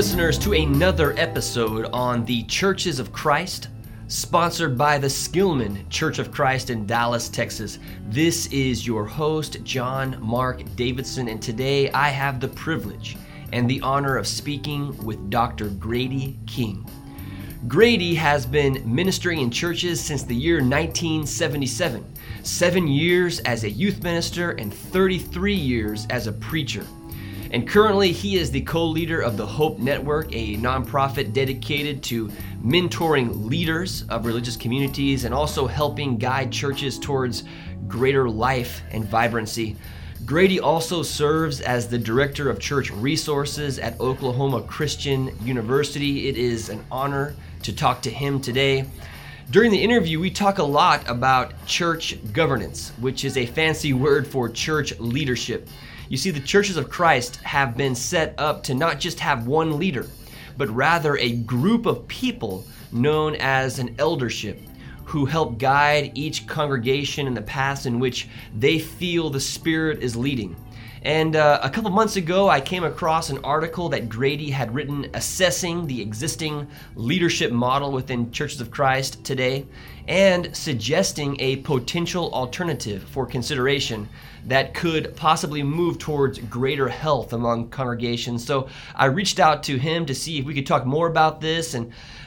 listeners, to another episode on the Churches of Christ, sponsored by the Skillman Church of Christ in Dallas, Texas. This is your host, John Mark Davidson, and today I have the privilege and the honor of speaking with Dr. Grady King. Grady has been ministering in churches since the year 1977, 7 years as a youth minister and 33 years as a preacher. And currently, he is the co-leader of the Hope Network, a nonprofit dedicated to mentoring leaders of religious communities and also helping guide churches towards greater life and vibrancy. Grady also serves as the director of church resources at Oklahoma Christian University. It is an honor to talk to him today. During the interview, we talk a lot about church governance, which is a fancy word for church leadership. You see, the churches of Christ have been set up to not just have one leader, but rather a group of people known as an eldership who help guide each congregation in the paths in which they feel the Spirit is leading. And a couple months ago, I came across an article that Grady had written assessing the existing leadership model within Churches of Christ today and suggesting a potential alternative for consideration that could possibly move towards greater health among congregations. So I reached out to him to see if we could talk more about this,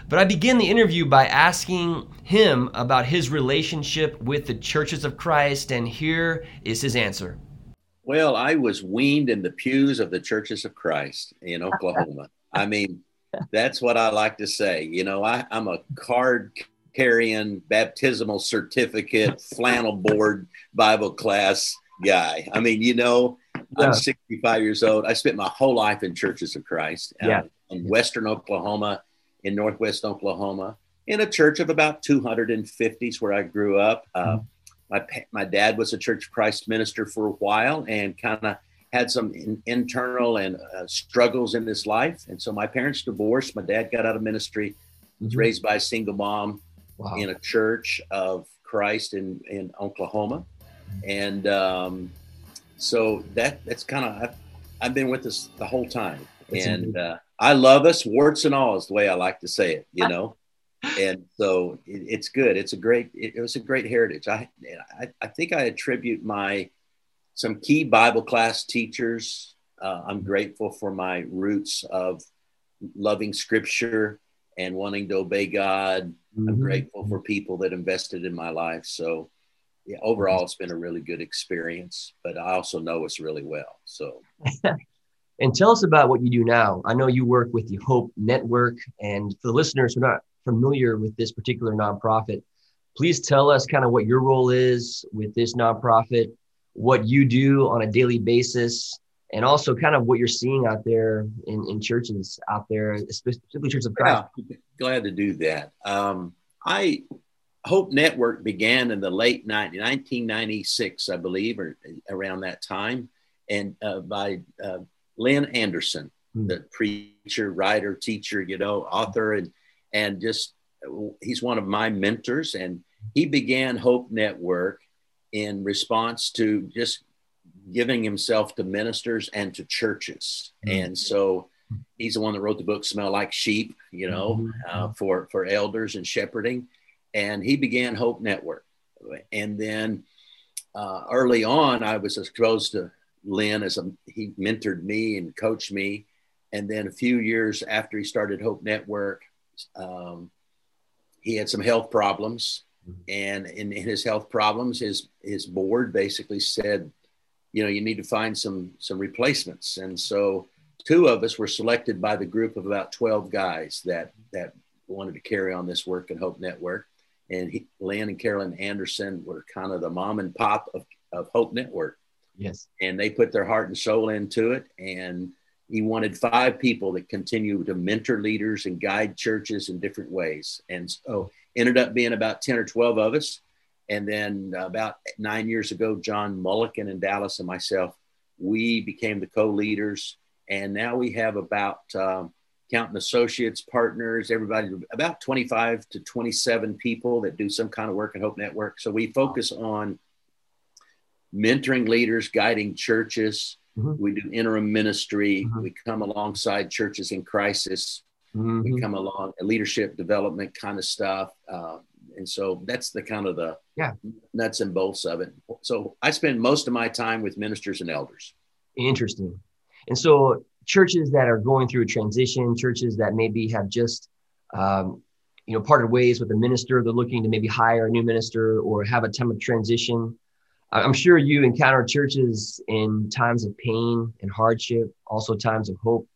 but I began the interview by asking him about his relationship with the Churches of Christ, and here is his answer. Well, I was weaned in the pews of the Churches of Christ in Oklahoma. I mean, that's what I like to say. You know, I'm a card-carrying, baptismal certificate, flannel board, Bible class guy. I mean, you know, yeah. I'm 65 years old. I spent my whole life in Churches of Christ in Western Oklahoma, in Northwest Oklahoma, in a church of about 250s where I grew up. My dad was a Church of Christ minister for a while and kind of had some internal and struggles in his life. And so my parents divorced. My dad got out of ministry, was raised by a single mom in a Church of Christ in Oklahoma. And so that's kind of, I've been with us the whole time. And I love us, warts and all is the way I like to say it, you know. And so it's good. It was a great heritage. I think I attribute some key Bible class teachers. I'm grateful for my roots of loving Scripture and wanting to obey God. I'm grateful for people that invested in my life. So yeah, overall, it's been a really good experience, but I also know us really well. So. And tell us about what you do now. I know you work with the Hope Network, and for the listeners who are not familiar with this particular nonprofit, please tell us kind of what your role is with this nonprofit, what you do on a daily basis, and also kind of what you're seeing out there in churches out there, specifically Churches of Christ. Yeah, glad to do that. Hope Network began in the late 1996, I believe, or around that time, and by Lynn Anderson, the preacher, writer, teacher, you know, author, and just, he's one of my mentors, and he began Hope Network in response to just giving himself to ministers and to churches. And so he's the one that wrote the book, Smell Like Sheep, you know, for elders and shepherding. And he began Hope Network. And then early on, I was exposed to Lynn he mentored me and coached me. And then a few years after he started Hope Network, he had some health problems, and in his health problems, his board basically said, you know, you need to find some replacements. And so two of us were selected by the group of about 12 guys that wanted to carry on this work in Hope Network. And Lynn and Carolyn Anderson were kind of the mom and pop of Hope Network. Yes. And they put their heart and soul into it. And he wanted 5 people that continue to mentor leaders and guide churches in different ways. And so ended up being about 10 or 12 of us. And then about 9 years ago, John Mulliken in Dallas and myself, we became the co-leaders. And now we have about, counting associates, partners, everybody, about 25 to 27 people that do some kind of work at Hope Network. So we focus on mentoring leaders, guiding churches, Mm-hmm. We do interim ministry. Mm-hmm. We come alongside churches in crisis. Mm-hmm. We come along leadership development kind of stuff. And so that's the kind of the nuts and bolts of it. So I spend most of my time with ministers and elders. Interesting. And so churches that are going through a transition, churches that maybe have just, parted ways with a minister, they're looking to maybe hire a new minister or have a time of transition. I'm sure you encounter churches in times of pain and hardship, also times of hope.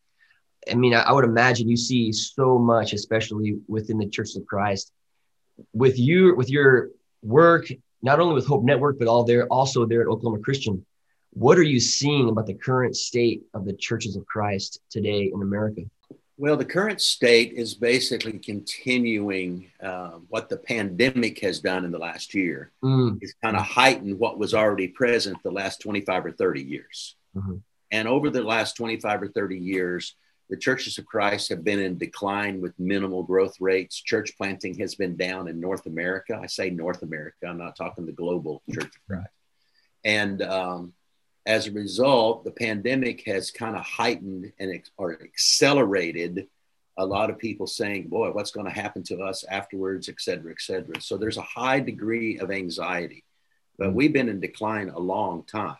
I mean, I would imagine you see so much, especially within the Church of Christ. With you, with your work, not only with Hope Network, but also there at Oklahoma Christian, what are you seeing about the current state of the churches of Christ today in America? Well, the current state is basically continuing what the pandemic has done in the last year. Mm. It's kind of heightened what was already present the last 25 or 30 years. Mm-hmm. And over the last 25 or 30 years, the churches of Christ have been in decline with minimal growth rates. Church planting has been down in North America. I say North America. I'm not talking the global Church of Christ. And as a result, the pandemic has kind of heightened or accelerated a lot of people saying, boy, what's going to happen to us afterwards, et cetera, et cetera. So there's a high degree of anxiety, but we've been in decline a long time.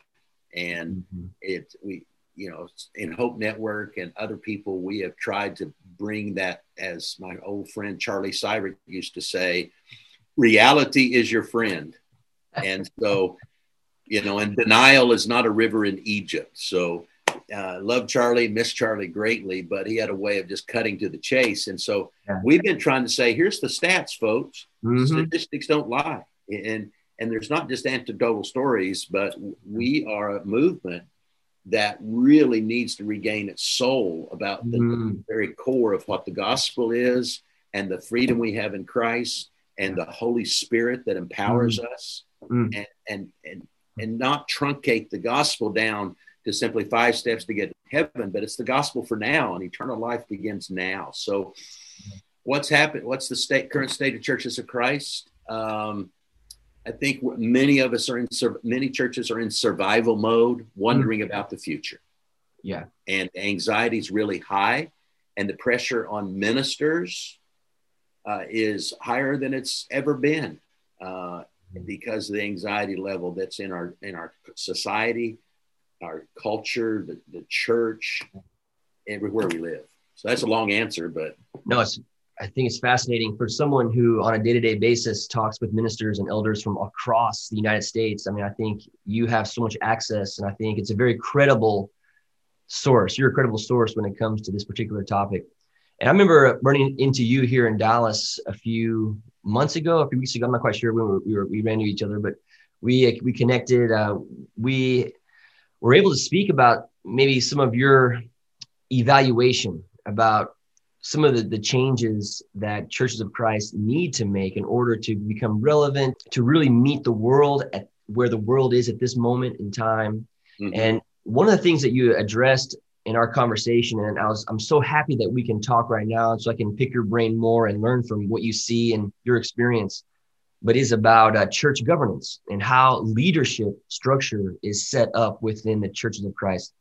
And mm-hmm. In Hope Network and other people, we have tried to bring that, as my old friend Charlie Syrick used to say, reality is your friend. And so, and denial is not a river in Egypt. So love Charlie, miss Charlie greatly, but he had a way of just cutting to the chase. And so we've been trying to say, here's the stats, folks. Mm-hmm. Statistics don't lie. And there's not just anecdotal stories, but we are a movement that really needs to regain its soul about the very core of what the gospel is and the freedom we have in Christ and the Holy Spirit that empowers us and not truncate the gospel down to simply 5 steps to get to heaven, but it's the gospel for now, and eternal life begins now. So what's happened? What's the current state of churches of Christ? I think many churches are in survival mode, wondering about the future. Yeah. And anxiety is really high, and the pressure on ministers is higher than it's ever been because of the anxiety level that's in our society, our culture, the church, everywhere we live. So that's a long answer, but no, I think it's fascinating for someone who on a day-to-day basis talks with ministers and elders from across the United States. I mean, I think you have so much access, and I think it's a very credible source. You're a credible source when it comes to this particular topic. And I remember running into you here in Dallas a few weeks ago. I'm not quite sure when we ran into each other, but we connected. We were able to speak about maybe some of your evaluation about some of the changes that churches of Christ need to make in order to become relevant, to really meet the world at where the world is at this moment in time. Mm-hmm. And one of the things that you addressed in our conversation, and I'm so happy that we can talk right now so I can pick your brain more and learn from what you see and your experience, but is about church governance and how leadership structure is set up within the churches of Christ.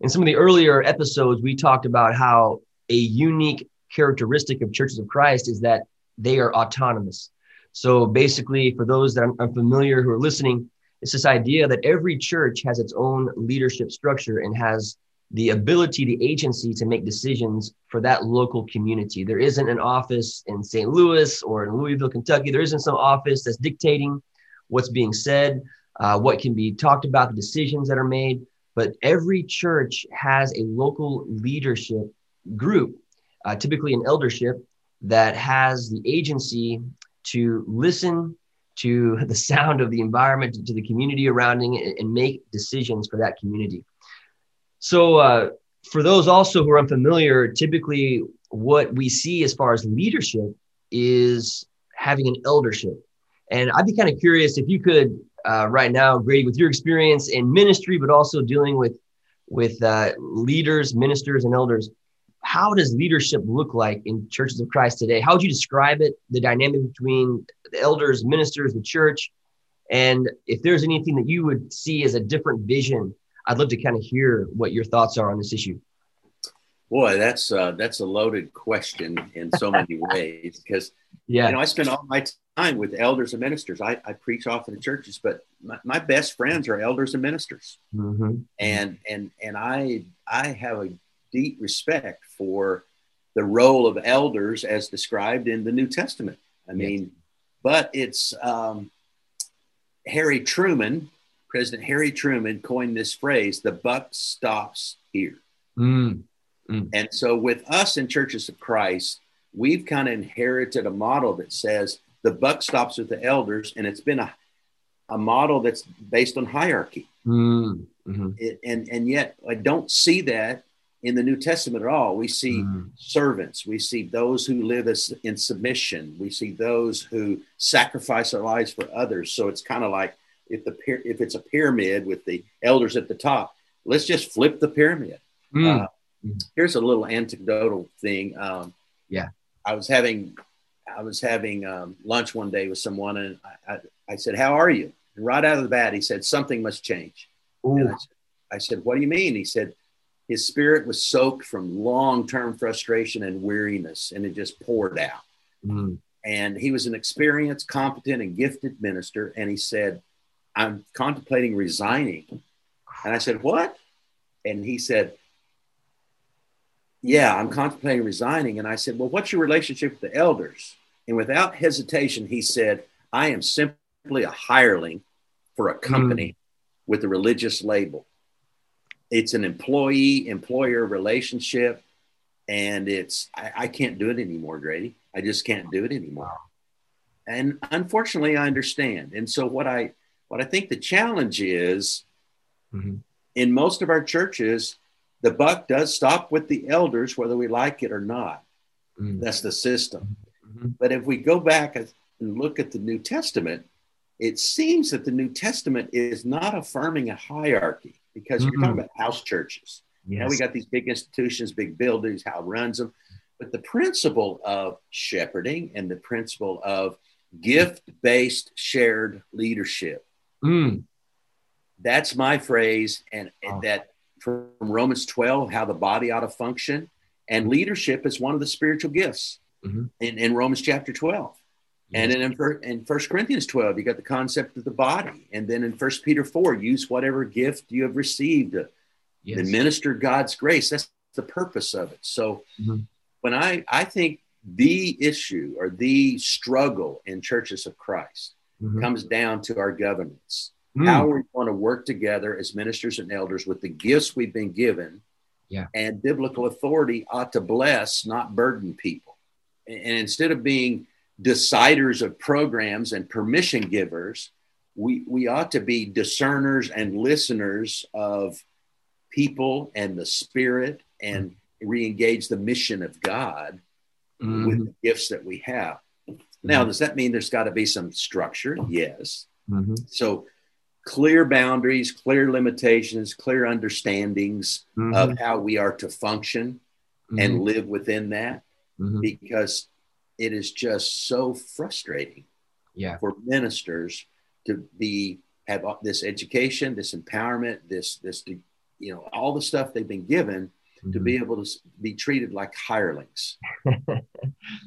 In some of the earlier episodes, we talked about how a unique characteristic of churches of Christ is that they are autonomous. So basically, for those that are unfamiliar who are listening, it's this idea that every church has its own leadership structure and has the ability, the agency to make decisions for that local community. There isn't an office in St. Louis or in Louisville, Kentucky. There isn't some office that's dictating what's being said, what can be talked about, the decisions that are made. But every church has a local leadership group, typically an eldership, that has the agency to listen to the sound of the environment, to the community around it, and make decisions for that community. So for those also who are unfamiliar, typically what we see as far as leadership is having an eldership. And I'd be kind of curious if you could right now, Grady, with your experience in ministry, but also dealing with leaders, ministers, and elders, how does leadership look like in churches of Christ today? How would you describe it, the dynamic between the elders, ministers, the church? And if there's anything that you would see as a different vision I'd love to kind of hear what your thoughts are on this issue. Boy, that's a loaded question in so many ways, because I spend all my time with elders and ministers. I preach often in churches, but my best friends are elders and ministers, mm-hmm. and I have a deep respect for the role of elders as described in the New Testament. I mean, but it's Harry Truman, President Harry Truman, coined this phrase: "The buck stops here." Mm. Mm. And so, with us in Churches of Christ, we've kind of inherited a model that says the buck stops with the elders, and it's been a model that's based on hierarchy. Mm. Mm-hmm. And yet, I don't see that in the New Testament at all. We see servants. We see those who live in submission. We see those who sacrifice their lives for others. So it's kind of like if it's a pyramid with the elders at the top, let's just flip the pyramid. Mm. Here's a little anecdotal thing. I was having lunch one day with someone, and I said, "How are you?" And right out of the bat, he said, "Something must change." And I said, "What do you mean?" He said, his spirit was soaked from long-term frustration and weariness, and it just poured out. Mm. And he was an experienced, competent, and gifted minister. And he said, "I'm contemplating resigning." And I said, "What?" And he said, "Yeah, I'm contemplating resigning." And I said, "Well, what's your relationship with the elders?" And without hesitation, he said, "I am simply a hireling for a company with a religious label. It's an employee-employer relationship, and I can't do it anymore, Grady. I just can't do it anymore." And unfortunately, I understand. And so what I think the challenge is, in most of our churches, the buck does stop with the elders, whether we like it or not. Mm-hmm. That's the system. Mm-hmm. But if we go back and look at the New Testament, it seems that the New Testament is not affirming a hierarchy, because you're talking about house churches. Yes. Now we got these big institutions, big buildings, how it runs them. But the principle of shepherding and the principle of gift-based shared leadership, that's my phrase. And that from Romans 12, how the body ought to function. And leadership is one of the spiritual gifts in Romans chapter 12. And then in 1 Corinthians 12, you got the concept of the body. And then in 1 Peter 4, use whatever gift you have received to administer God's grace. That's the purpose of it. So when I think the issue or the struggle in Churches of Christ comes down to our governance. How we want to work together as ministers and elders with the gifts we've been given. Yeah. And biblical authority ought to bless, not burden people. And instead of being deciders of programs and permission givers, we ought to be discerners and listeners of people and the spirit, and re-engage the mission of God with the gifts that we have. Now, does that mean there's got to be some structure? Yes. So clear boundaries, clear limitations, clear understandings of how we are to function and live within that, because it is just so frustrating for ministers to have this education, this empowerment, this all the stuff they've been given to be able to be treated like hirelings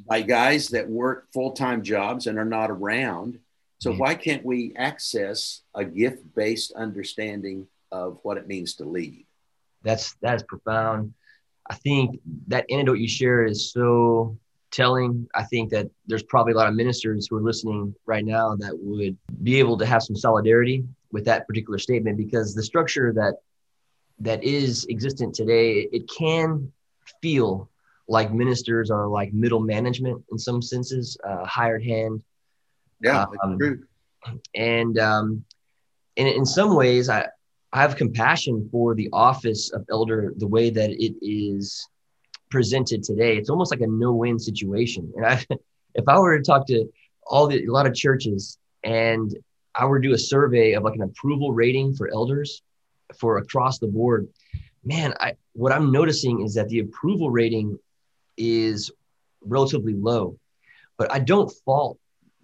by guys that work full-time jobs and are not around. So why can't we access a gift-based understanding of what it means to lead? That's profound. I think that anecdote you share is so telling. I think that there's probably a lot of ministers who are listening right now that would be able to have some solidarity with that particular statement, because the structure that is existent today, it can feel like ministers are like middle management in some senses, hired hand. Yeah, that's true. And in some ways, I have compassion for the office of elder, the way that it is presented today. It's almost like a no-win situation. And if I were to talk to a lot of churches, and I were to do a survey of like an approval rating for elders for across the board, man, what I'm noticing is that the approval rating is relatively low. But I don't fault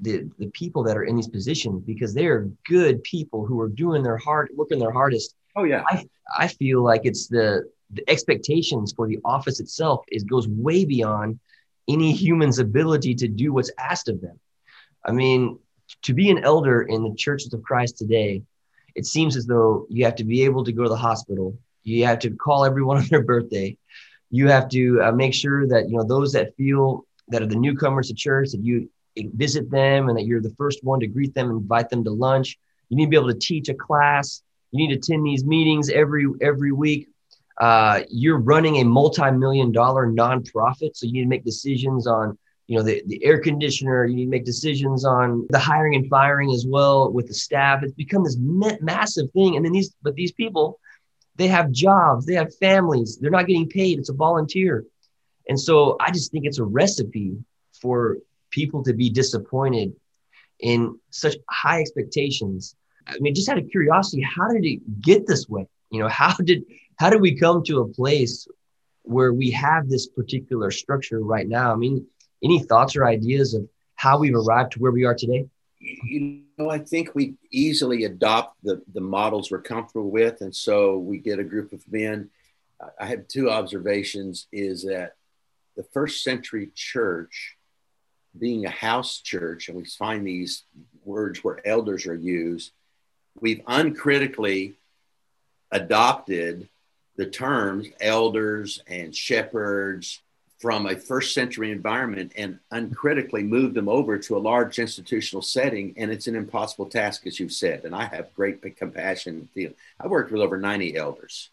the people that are in these positions, because they are good people who are doing their hard, working their hardest Oh yeah. I feel like it's the expectations for the office itself goes way beyond any human's ability to do what's asked of them. I mean, to be an elder in the churches of Christ today, it seems as though you have to be able to go to the hospital. You have to call everyone on their birthday. You have to make sure that, you know, those that feel that are the newcomers to church, that you visit them and that you're the first one to greet them, invite them to lunch. You need to be able to teach a class. You need to attend these meetings every week. You're running a multi-million-dollar nonprofit, so you need to make decisions on, you know, the air conditioner. You need to make decisions on the hiring and firing as well with the staff. It's become this massive thing. And then these people, they have jobs, they have families, they're not getting paid. It's a volunteer. And so I just think it's a recipe for people to be disappointed in such high expectations. I mean, just out of curiosity, how did it get this way? You know, how did we come to a place where we have this particular structure right now? I mean, any thoughts or ideas of how we've arrived to where we are today? You know, I think we easily adopt the models we're comfortable with. And so we get a group of men. I have two observations, is that the first century church, being a house church, and we find these words where elders are used, we've uncritically adopted the terms elders and shepherds from a first century environment and uncritically moved them over to a large institutional setting. And it's an impossible task, as you've said. And I have great compassion. I worked with over 90 elders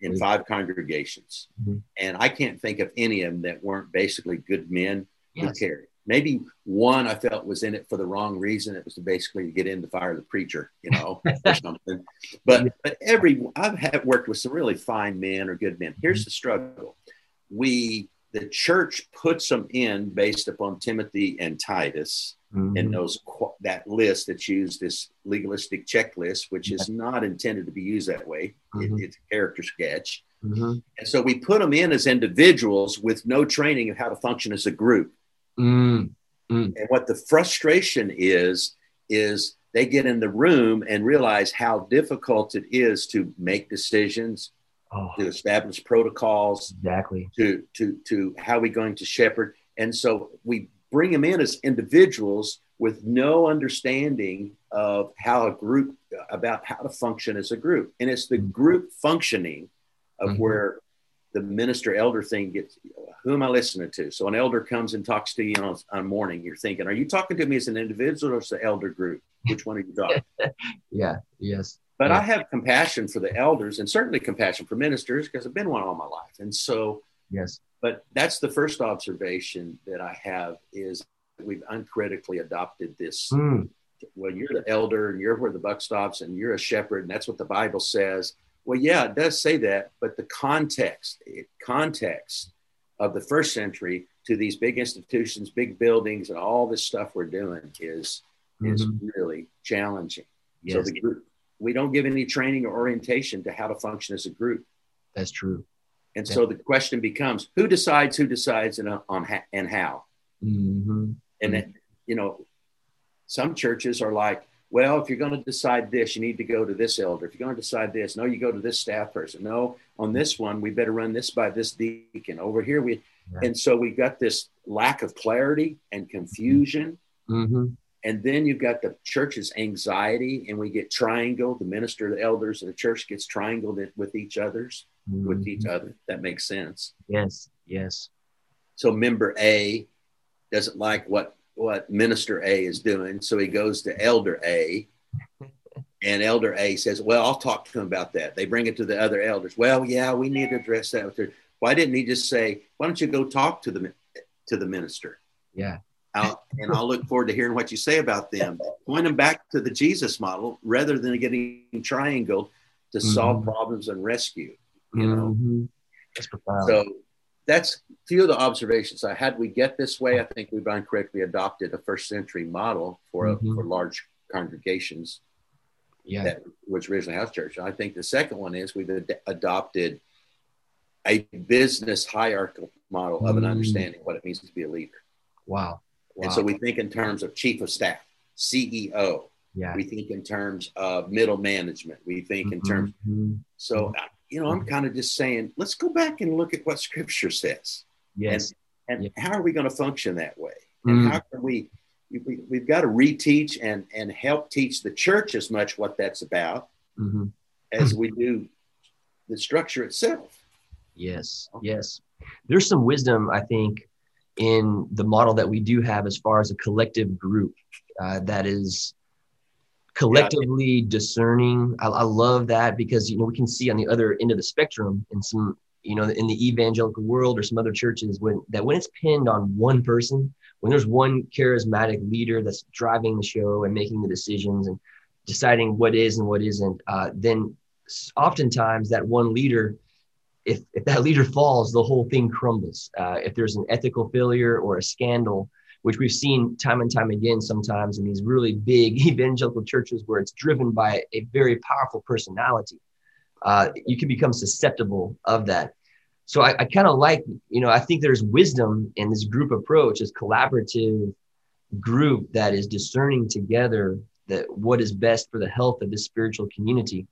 in 5 congregations. Mm-hmm. And I can't think of any of them that weren't basically good men. Yes. Who cared. Maybe one I felt was in it for the wrong reason. It was to basically get in to fire the preacher, you know, or something. But I've worked with some really fine men or good men. Here's the struggle. The church puts them in based upon Timothy and Titus, mm-hmm. and that list that's used, this legalistic checklist, which is not intended to be used that way. Mm-hmm. It's a character sketch. Mm-hmm. And so we put them in as individuals with no training of how to function as a group. Mm. Mm. And what the frustration is they get in the room and realize how difficult it is to make decisions, to establish protocols, exactly, to how we're going to shepherd. And so we bring them in as individuals with no understanding of how to function as a group. And it's the group functioning of mm-hmm. where the minister elder thing gets, who am I listening to? So an elder comes and talks to you on morning. You're thinking, are you talking to me as an individual or as the elder group? Which one are you talking? Yeah. Yes. But yeah. I have compassion for the elders and certainly compassion for ministers because I've been one all my life. And so, yes, but that's the first observation that I have is we've uncritically adopted this. Mm. Well, you're the elder and you're where the buck stops and you're a shepherd and that's what the Bible says. Well, yeah, it does say that, but the context of the first century to these big institutions, big buildings, and all this stuff we're doing is really challenging. Yes. So the group, we don't give any training or orientation to how to function as a group. That's true. And so the question becomes, who decides, and how? Mm-hmm. And then, you know, some churches are like, well, if you're going to decide this, you need to go to this elder. If you're going to decide this, no, you go to this staff person. No, on this one, we better run this by this deacon. Over here, and so we've got this lack of clarity and confusion. Mm-hmm. And then you've got the church's anxiety, and we get triangled. The minister, the elders, and the church gets triangled with each other. That makes sense. Yes, yes. So member A doesn't like what minister A is doing. So he goes to elder A and elder A says, well, I'll talk to him about that. They bring it to the other elders. Well, yeah, we need to address that with her. Why didn't he just say, why don't you go talk to the minister? Yeah. I'll look forward to hearing what you say about them. Point them back to the Jesus model rather than getting triangled to solve problems and rescue, you know? That's profound. So, that's a few of the observations I had. We get this way. I think we've incorrectly adopted a first century model for large congregations. Yeah, that was originally house church. And I think the second one is we've adopted a business hierarchical model of an understanding what it means to be a leader. Wow. And so we think in terms of chief of staff, CEO, Yeah. We think in terms of middle management. We think in terms. So, you know, I'm kind of just saying, let's go back and look at what Scripture says. Yes. And how are we going to function that way? And how can we've got to reteach and help teach the church as much what that's about as we do the structure itself. Yes. Okay. Yes. There's some wisdom, I think, in the model that we do have as far as a collective group that is collectively discerning. I love that because, you know, we can see on the other end of the spectrum in some, you know, in the evangelical world or some other churches when it's pinned on one person, when there's one charismatic leader that's driving the show and making the decisions and deciding what is and what isn't, then oftentimes that one leader, if that leader falls, the whole thing crumbles. If there's an ethical failure or a scandal, which we've seen time and time again sometimes in these really big evangelical churches where it's driven by a very powerful personality, you can become susceptible of that. So I kind of like, you know, I think there's wisdom in this group approach, this collaborative group that is discerning together that what is best for the health of this spiritual community.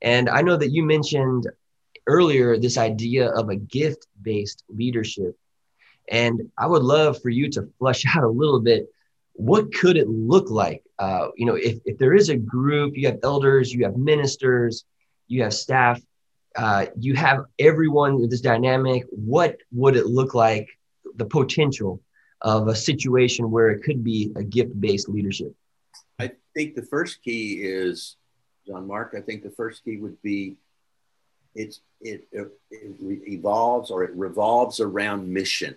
And I know that you mentioned earlier this idea of a gift-based leadership. And I would love for you to flesh out a little bit, what could it look like? You know, if there is a group, you have elders, you have ministers, you have staff, you have everyone with this dynamic, what would it look like, the potential of a situation where it could be a gift-based leadership? I think the first key is, John Mark, I think the first key would be it revolves around mission.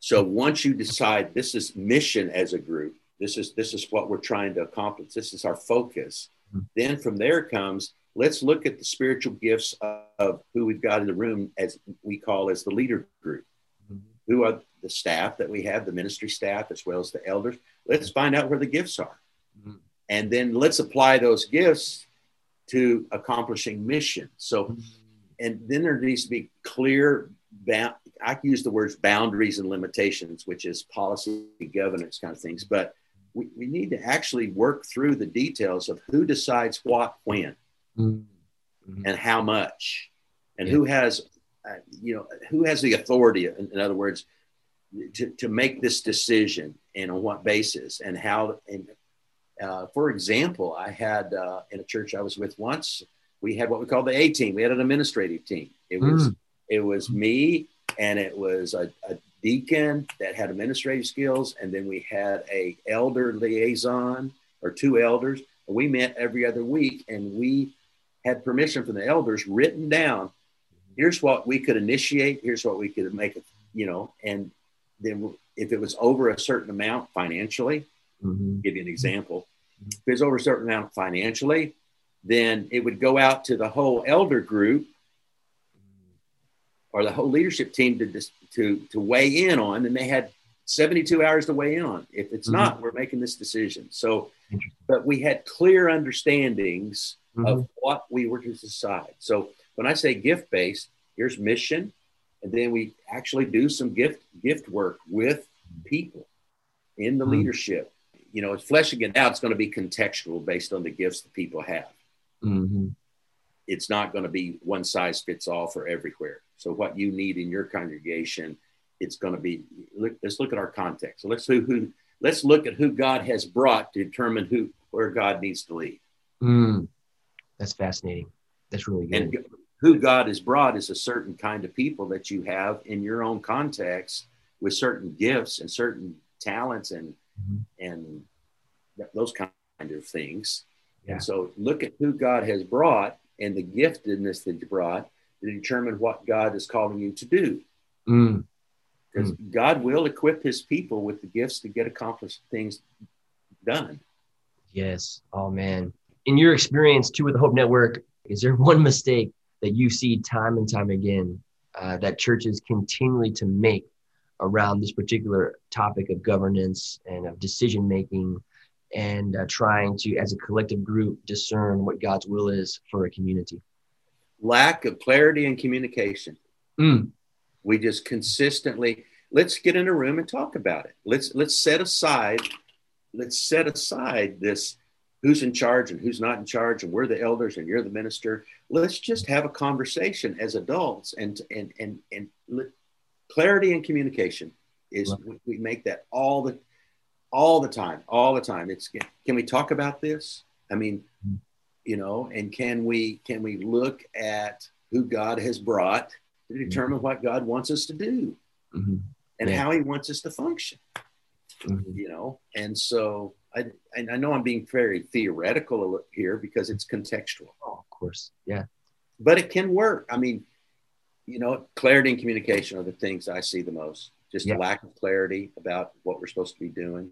So once you decide this is mission as a group, this is what we're trying to accomplish, this is our focus, then from there comes, let's look at the spiritual gifts of who we've got in the room, as we call as the leader group, who are the staff that we have, the ministry staff, as well as the elders. Let's find out where the gifts are. And then let's apply those gifts to accomplishing mission. So, and then there needs to be clear, I use the words boundaries and limitations, which is policy, governance kind of things, but we need to actually work through the details of who decides what, when, and how much, and who has the authority, in other words, to make this decision and on what basis and how. And for example, I had in a church I was with once, we had what we call the A team. We had an administrative team. It was me, and it was a deacon that had administrative skills, and then we had a elder liaison or two elders. And we met every other week, and we had permission from the elders written down. Here's what we could initiate. Here's what we could make, you know, and then if it was over a certain amount financially, give you an example. If it's over a certain amount financially, then it would go out to the whole elder group or the whole leadership team to weigh in on, and they had 72 hours to weigh in on. If it's not, we're making this decision. So, but we had clear understandings of what we were to decide. So when I say gift-based, here's mission, and then we actually do some gift work with people in the leadership. You know, fleshing it out is going to be contextual based on the gifts that people have. It's not going to be one size fits all for everywhere. So what you need in your congregation, it's going to be, let's look at our context. So let's look at who God has brought to determine where God needs to lead. That's fascinating. That's really good. And who God has brought is a certain kind of people that you have in your own context with certain gifts and certain talents and and those kind of things. And so look at who God has brought and the giftedness that you brought to determine what God is calling you to do. Because God will equip his people with the gifts to get accomplished things done. Yes. Oh, man. In your experience, too, with the Hope Network, is there one mistake that you see time and time again that churches continually to make around this particular topic of governance and of decision-making and trying to, as a collective group, discern what God's will is for a community? Lack of clarity and communication. We just consistently, let's get in a room and talk about it. Let's set aside let's set aside this who's in charge and who's not in charge, and we're the elders and you're the minister. Let's just have a conversation as adults, and clarity and communication is, we make that all the time. It's, can we talk about this? I mean, you know, and can we look at who God has brought to determine what God wants us to do and how he wants us to function, you know? And so I know I'm being very theoretical here because it's contextual. Oh, of course. Yeah. But it can work. I mean, you know, clarity and communication are the things I see the most, just the lack of clarity about what we're supposed to be doing.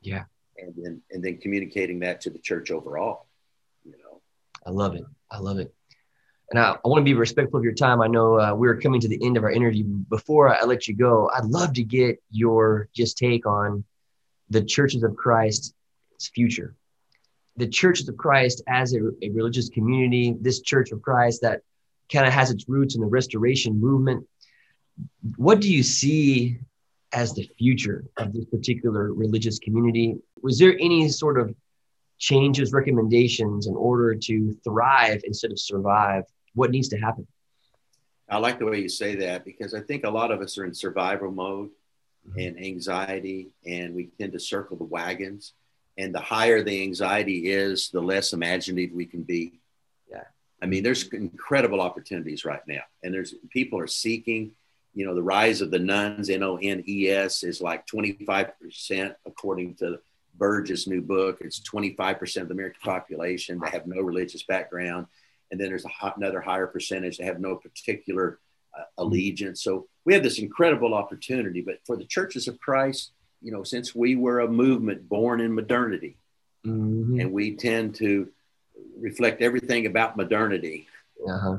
Yeah. And then communicating that to the church overall, you know. I love it. And I want to be respectful of your time. I know we're coming to the end of our interview. Before I let you go, I'd love to get your just take on the Churches of Christ's future. The Churches of Christ as a religious community, this Church of Christ that kind of has its roots in the Restoration movement. What do you see as the future of this particular religious community? Was there any sort of changes, recommendations in order to thrive instead of survive? What needs to happen? I like the way you say that, because I think a lot of us are in survival mode and anxiety, and we tend to circle the wagons. And the higher the anxiety is, the less imaginative we can be. Yeah, I mean, there's incredible opportunities right now, and there's, people are seeking. You know, the rise of the nuns, N-O-N-E-S, is like 25%, according to Burgess' new book. It's 25% of the American population that have no religious background. And then there's another higher percentage that have no particular allegiance. So we have this incredible opportunity. But for the Churches of Christ, you know, since we were a movement born in modernity, and we tend to reflect everything about modernity,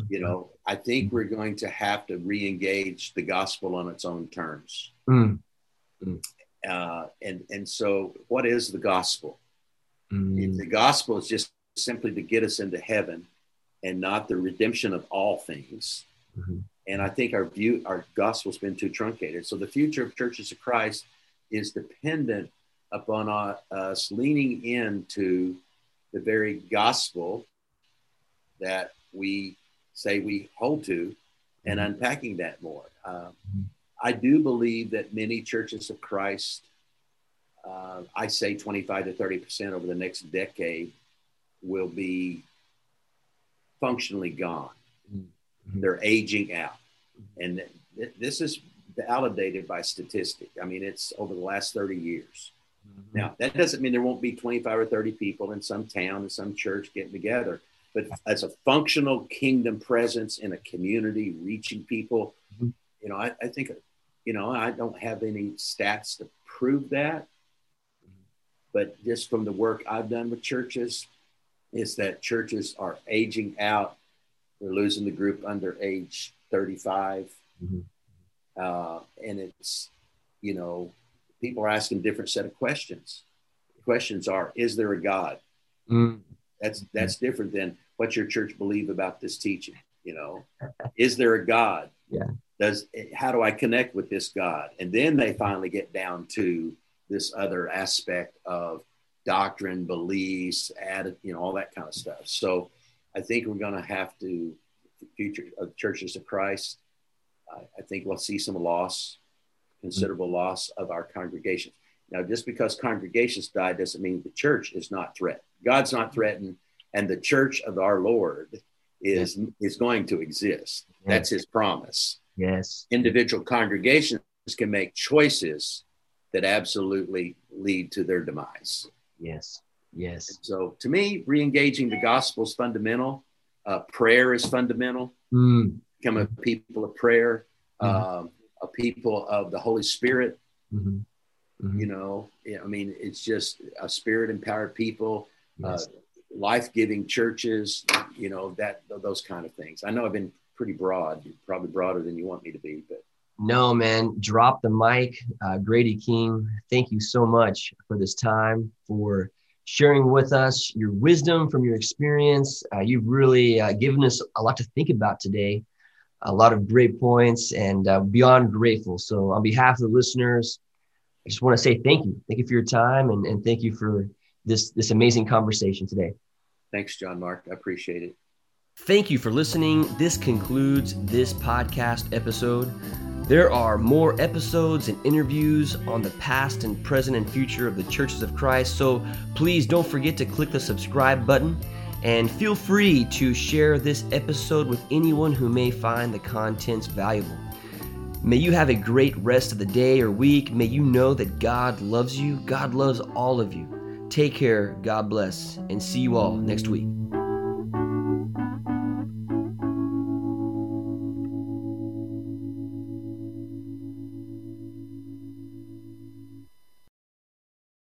you know, I think we're going to have to re-engage the gospel on its own terms. And so what is the gospel? If the gospel is just simply to get us into heaven and not the redemption of all things. And I think our gospel's been too truncated. So the future of Churches of Christ is dependent upon us leaning into the very gospel that we say we hold to, and unpacking that more. I do believe that many Churches of Christ, I say 25 to 30% over the next decade, will be functionally gone. They're aging out. And this is validated by statistics. I mean, it's over the last 30 years. Now, that doesn't mean there won't be 25 or 30 people in some town, in some church getting together. But as a functional kingdom presence in a community, reaching people, you know, I think, you know, I don't have any stats to prove that, but just from the work I've done with churches, is that churches are aging out. We're losing the group under age 35. And it's, you know, people are asking different set of questions. The questions are, is there a God? That's different than what your church believe about this teaching. You know, is there a God? Yeah. How do I connect with this God? And then they finally get down to this other aspect of doctrine, beliefs, you know, all that kind of stuff. So I think we're going to have to, the future of Churches of Christ, I think we'll see some loss, considerable loss of our congregations. Now, just because congregations die doesn't mean the church is not threatened. God's not threatened, and the church of our Lord is going to exist. That's his promise. Yes. Individual congregations can make choices that absolutely lead to their demise. Yes. And so to me, re-engaging the gospel is fundamental. Prayer is fundamental. Become a people of prayer, a people of the Holy Spirit. You know, I mean, it's just a spirit-empowered people, life-giving churches, you know, that those kind of things. I know I've been pretty broad, probably broader than you want me to be, but no, man, drop the mic. Grady King, thank you so much for this time, for sharing with us your wisdom from your experience. You've really given us a lot to think about today, a lot of great points, and beyond grateful. So on behalf of the listeners, I just want to say thank you. Thank you for your time, and thank you for this amazing conversation today. Thanks, John Mark. I appreciate it. Thank you for listening. This concludes this podcast episode. There are more episodes and interviews on the past and present and future of the Churches of Christ, so please don't forget to click the subscribe button, and feel free to share this episode with anyone who may find the contents valuable. May you have a great rest of the day or week. May you know that God loves you. God loves all of you. Take care, God bless, and see you all next week.